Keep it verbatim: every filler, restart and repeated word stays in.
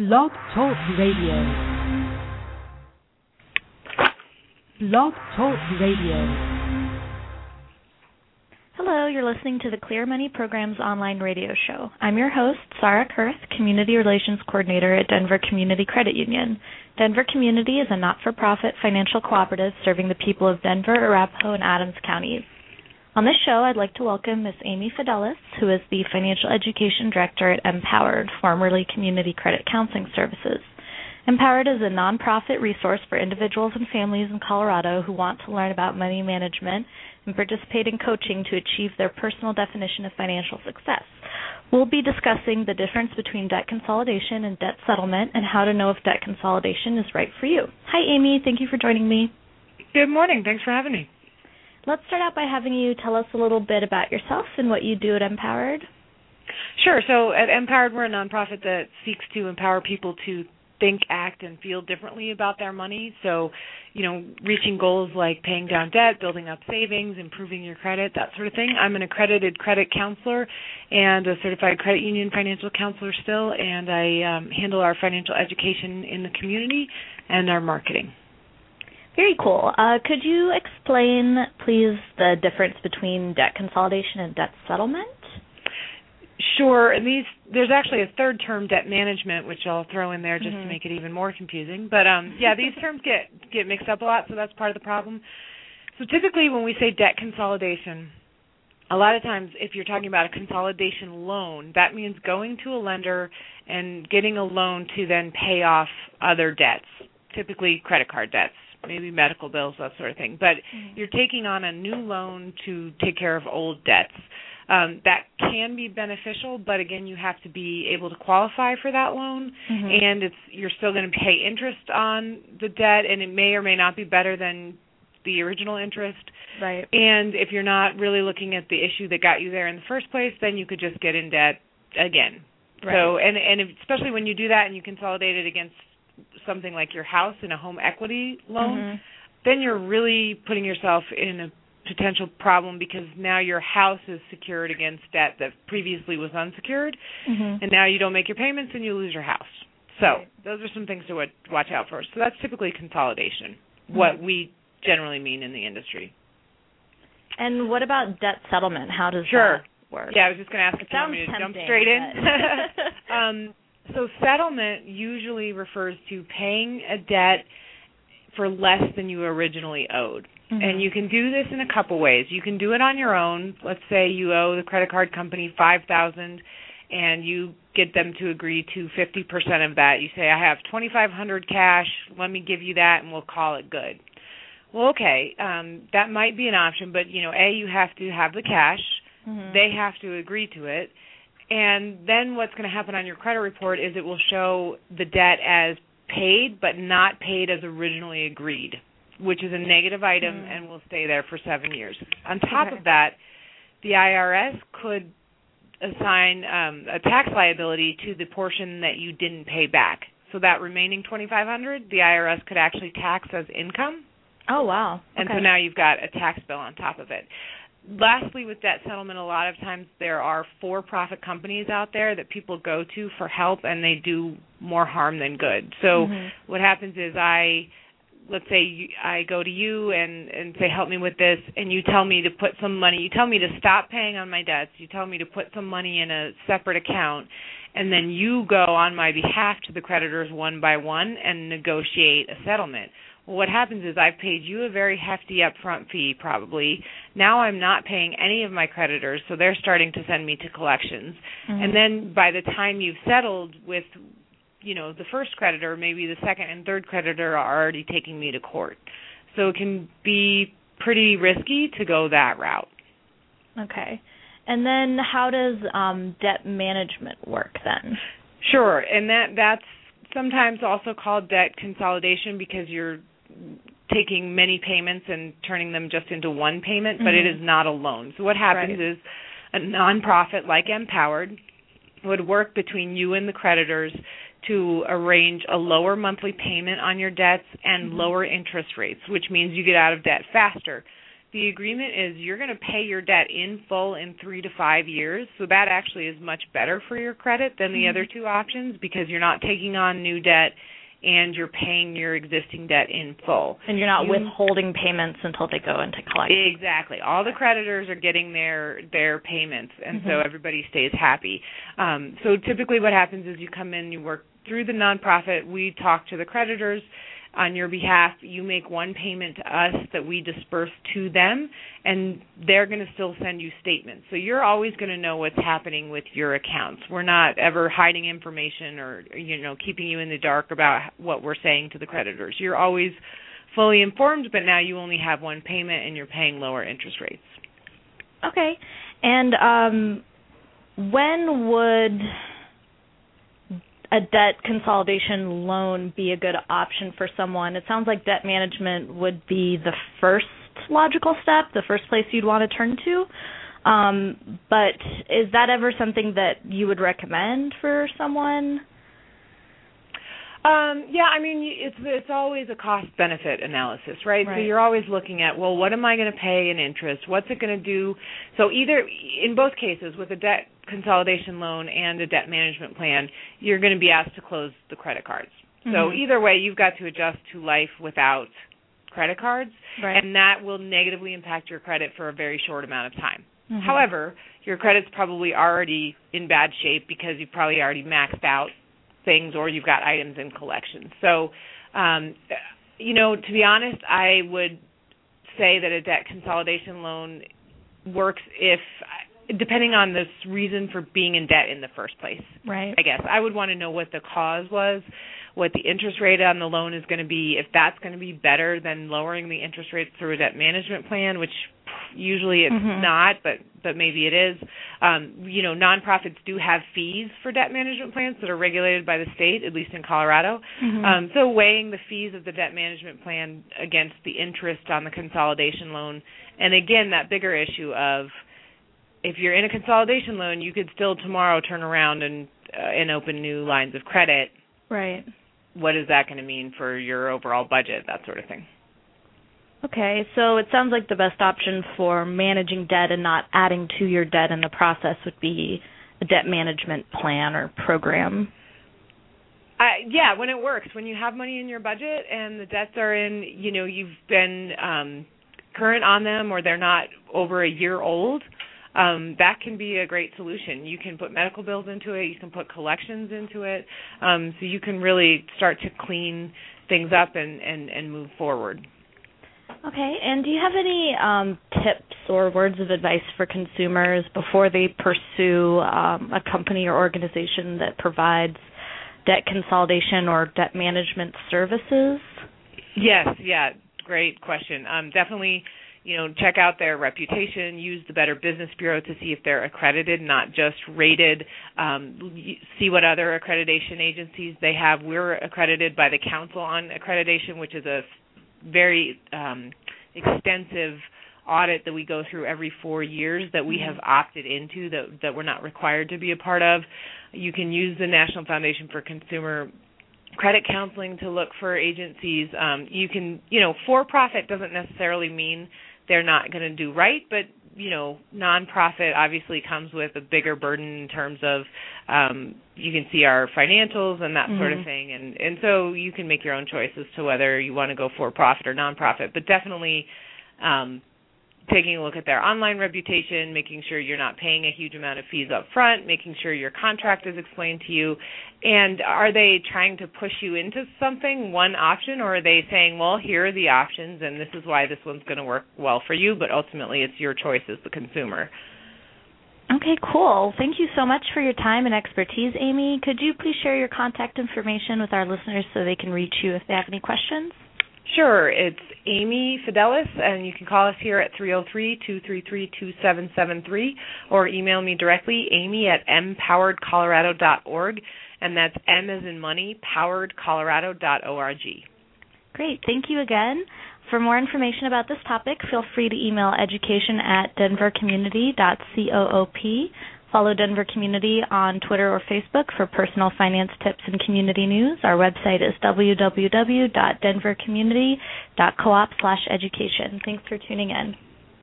Blog Talk Radio. Blog Talk Radio. Hello, you're listening to the Clear Money Program's online radio show. I'm your host, Sarah Kurth, Community Relations Coordinator at Denver Community Credit Union. Denver Community is a not-for-profit financial cooperative serving the people of Denver, Arapahoe, and Adams counties. On this show, I'd like to welcome Miz Amy Fidelis, who is the Financial Education Director at mpowered, formerly Community Credit Counseling Services. mpowered is a nonprofit resource for individuals and families in Colorado who want to learn about money management and participate in coaching to achieve their personal definition of financial success. We'll be discussing the difference between debt consolidation and debt settlement and how to know if debt consolidation is right for you. Hi, Amy. Thank you for joining me. Good morning. Thanks for having me. Let's start out by having you tell us a little bit about yourself and what you do at mpowered. Sure. So at mpowered, we're a nonprofit that seeks to empower people to think, act, and feel differently about their money. So, you know, reaching goals like paying down debt, building up savings, improving your credit, that sort of thing. I'm an accredited credit counselor and a certified credit union financial counselor still, and I um, handle our financial education in the community and our marketing. Very cool. Uh, could you explain, please, the difference between debt consolidation and debt settlement? Sure. And these, there's actually a third term, debt management, which I'll throw in there just mm-hmm. to make it even more confusing. But, um, yeah, these terms get, get mixed up a lot, so that's part of the problem. So typically when we say debt consolidation, a lot of times if you're talking about a consolidation loan, that means going to a lender and getting a loan to then pay off other debts, typically credit card debts, maybe medical bills, that sort of thing. But you're taking on a new loan to take care of old debts. Um, that can be beneficial, but, again, you have to be able to qualify for that loan, mm-hmm. and it's you're still going to pay interest on the debt, and it may or may not be better than the original interest. Right. And if you're not really looking at the issue that got you there in the first place, then you could just get in debt again. Right. So, and, and especially when you do that and you consolidate it against something like your house in a home equity loan, mm-hmm. then you're really putting yourself in a potential problem because now your house is secured against debt that previously was unsecured, mm-hmm. and now you don't make your payments and you lose your house. So right. those are some things to watch out for. So that's typically consolidation, mm-hmm. what we generally mean in the industry. And what about debt settlement? How does sure. that work? Yeah, I was just going to ask it if you want me to jump straight but... in. um, So settlement usually refers to paying a debt for less than you originally owed. Mm-hmm. And you can do this in a couple ways. You can do it on your own. Let's say you owe the credit card company five thousand dollars and you get them to agree to fifty percent of that. You say, I have twenty-five hundred dollars cash. Let me give you that and we'll call it good. Well, okay, um, that might be an option, but, you know, A, you have to have the cash. Mm-hmm. They have to agree to it. And then what's going to happen on your credit report is it will show the debt as paid but not paid as originally agreed, which is a negative item mm. and will stay there for seven years. On top okay. of that, the I R S could assign um, a tax liability to the portion that you didn't pay back. So that remaining twenty-five hundred dollars, the I R S could actually tax as income. Oh, wow. Okay. And so now you've got a tax bill on top of it. Lastly, with debt settlement, a lot of times there are for-profit companies out there that people go to for help, and they do more harm than good. So mm-hmm. what happens is I, let's say I go to you and, and say, help me with this, and you tell me to put some money. You tell me to stop paying on my debts. You tell me to put some money in a separate account, and then you go on my behalf to the creditors one by one and negotiate a settlement. Well, what happens is I've paid you a very hefty upfront fee probably. Now I'm not paying any of my creditors, so they're starting to send me to collections. Mm-hmm. And then by the time you've settled with, you know, the first creditor, maybe the second and third creditor are already taking me to court. So it can be pretty risky to go that route. Okay. And then how does um, debt management work then? Sure. And that that's sometimes also called debt consolidation because you're taking many payments and turning them just into one payment, but mm-hmm. it is not a loan. So what happens right. is a nonprofit like mpowered would work between you and the creditors to arrange a lower monthly payment on your debts and mm-hmm. lower interest rates, which means you get out of debt faster. the agreement is you're going to pay your debt in full in three to five years, so that actually is much better for your credit than the other two options because you're not taking on new debt and you're paying your existing debt in full. And you're not you, withholding payments until they go into collection. Exactly. All the creditors are getting their, their payments, and mm-hmm. so everybody stays happy. Um, so typically what happens is you come in, you work through the nonprofit, we talk to the creditors on your behalf, you make one payment to us that we disperse to them, and they're going to still send you statements. So you're always going to know what's happening with your accounts. We're not ever hiding information or, you know, keeping you in the dark about what we're saying to the creditors. You're always fully informed, but now you only have one payment and you're paying lower interest rates. Okay. And um, when would a debt consolidation loan be a good option for someone? It sounds like debt management would be the first logical step, the first place you'd want to turn to. Um, but is that ever something that you would recommend for someone? Um, yeah, I mean, it's it's always a cost-benefit analysis, right? right? So you're always looking at, well, what am I going to pay in interest? What's it going to do? So either, in both cases, with a debt consolidation loan and a debt management plan, you're going to be asked to close the credit cards. Mm-hmm. So either way, you've got to adjust to life without credit cards, right. and that will negatively impact your credit for a very short amount of time. Mm-hmm. However, your credit's probably already in bad shape because you've probably already maxed out things or you've got items in collection. So, um, you know, to be honest, I would say that a debt consolidation loan works if, depending on this reason for being in debt in the first place. Right. I guess I would want to know what the cause was, what the interest rate on the loan is going to be, if that's going to be better than lowering the interest rates through a debt management plan, which usually it's mm-hmm. not, but, but maybe it is. Um, you know, nonprofits do have fees for debt management plans that are regulated by the state, at least in Colorado. Mm-hmm. Um, so weighing the fees of the debt management plan against the interest on the consolidation loan, and again, that bigger issue of if you're in a consolidation loan, you could still tomorrow turn around and uh, and open new lines of credit. Right. What is that going to mean for your overall budget, that sort of thing? Okay, so it sounds like the best option for managing debt and not adding to your debt in the process would be a debt management plan or program. Uh, yeah, when it works, when you have money in your budget and the debts are in, you know, you've been um, current on them or they're not over a year old, Um, that can be a great solution. You can put medical bills into it. You can put collections into it. Um, so you can really start to clean things up and, and, and move forward. Okay. And do you have any um, tips or words of advice for consumers before they pursue um, a company or organization that provides debt consolidation or debt management services? Yes. Yeah. Great question. Um, definitely. You know, check out their reputation, use the Better Business Bureau to see if they're accredited, not just rated, um, see what other accreditation agencies they have. We're accredited by the Council on Accreditation, which is a very um, extensive audit that we go through every four years that we have opted into that, that we're not required to be a part of. You can use the National Foundation for Consumer Credit Counseling to look for agencies. Um, you can, you know, for-profit doesn't necessarily mean they're not going to do right, but, you know, nonprofit obviously comes with a bigger burden in terms of um, you can see our financials and that mm-hmm. sort of thing. And, and so you can make your own choice as to whether you want to go for-profit or nonprofit, but definitely um, taking a look at their online reputation, making sure you're not paying a huge amount of fees up front, making sure your contract is explained to you. And are they trying to push you into something, one option, or are they saying, well, here are the options, and this is why this one's going to work well for you, but ultimately it's your choice as the consumer. Okay, cool. Thank you so much for your time and expertise, Amy. Could you please share your contact information with our listeners so they can reach you if they have any questions? Sure. It's Amy Fidelis, and you can call us here at three oh three, two three three, two seven seven three or email me directly, amy at m powered colorado dot org, and that's M as in money, powered colorado dot org. Great. Thank you again. For more information about this topic, feel free to email education at denver community dot coop. Follow Denver Community on Twitter or Facebook for personal finance tips and community news. Our website is w w w dot denver community dot coop slash education. Thanks for tuning in.